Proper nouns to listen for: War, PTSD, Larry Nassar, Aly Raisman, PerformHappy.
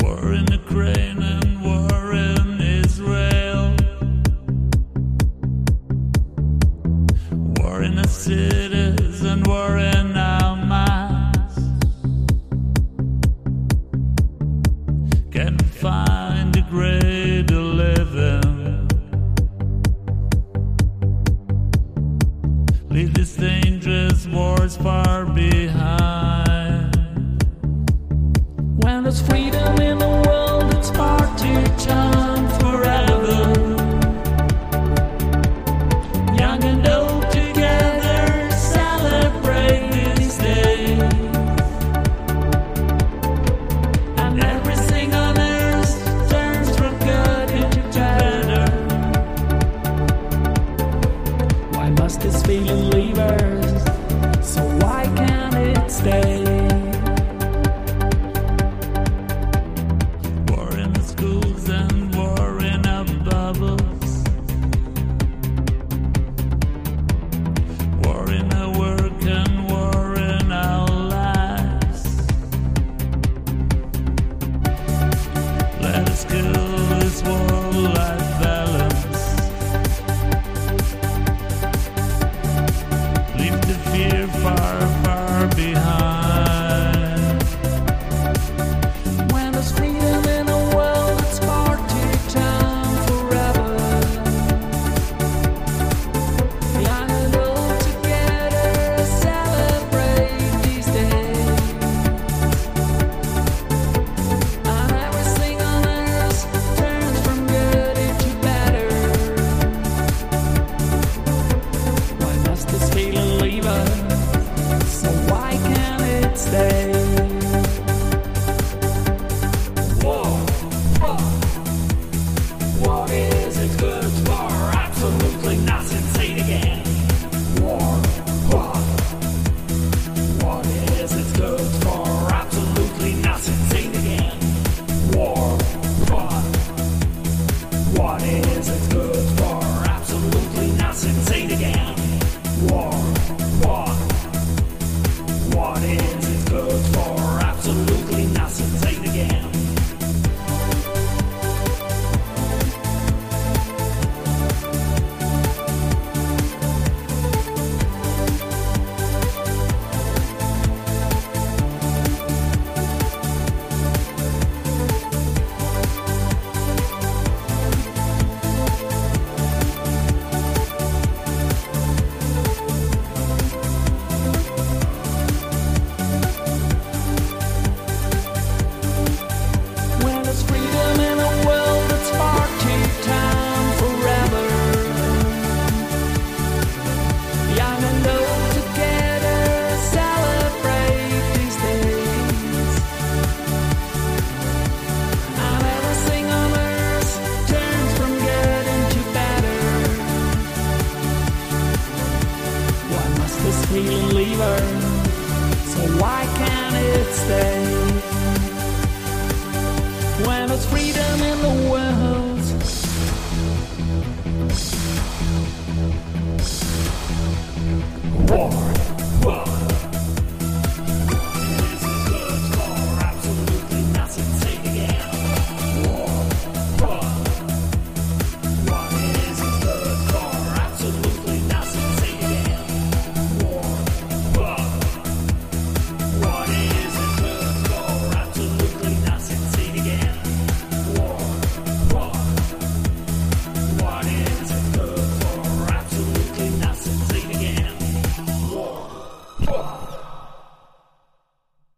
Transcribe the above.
War in Ukraine and war in Israel. War in the cities and war in our minds. Can we find a greater living? Leave these dangerous wars far behind. When there's freedom in the world, it's hard to chant forever. Young and old together celebrate these days. And everything on earth turns from good into better. Why must this feeling leave us? So why can't it stay? Believer, so why can't it stay? When there's freedom in the world, war.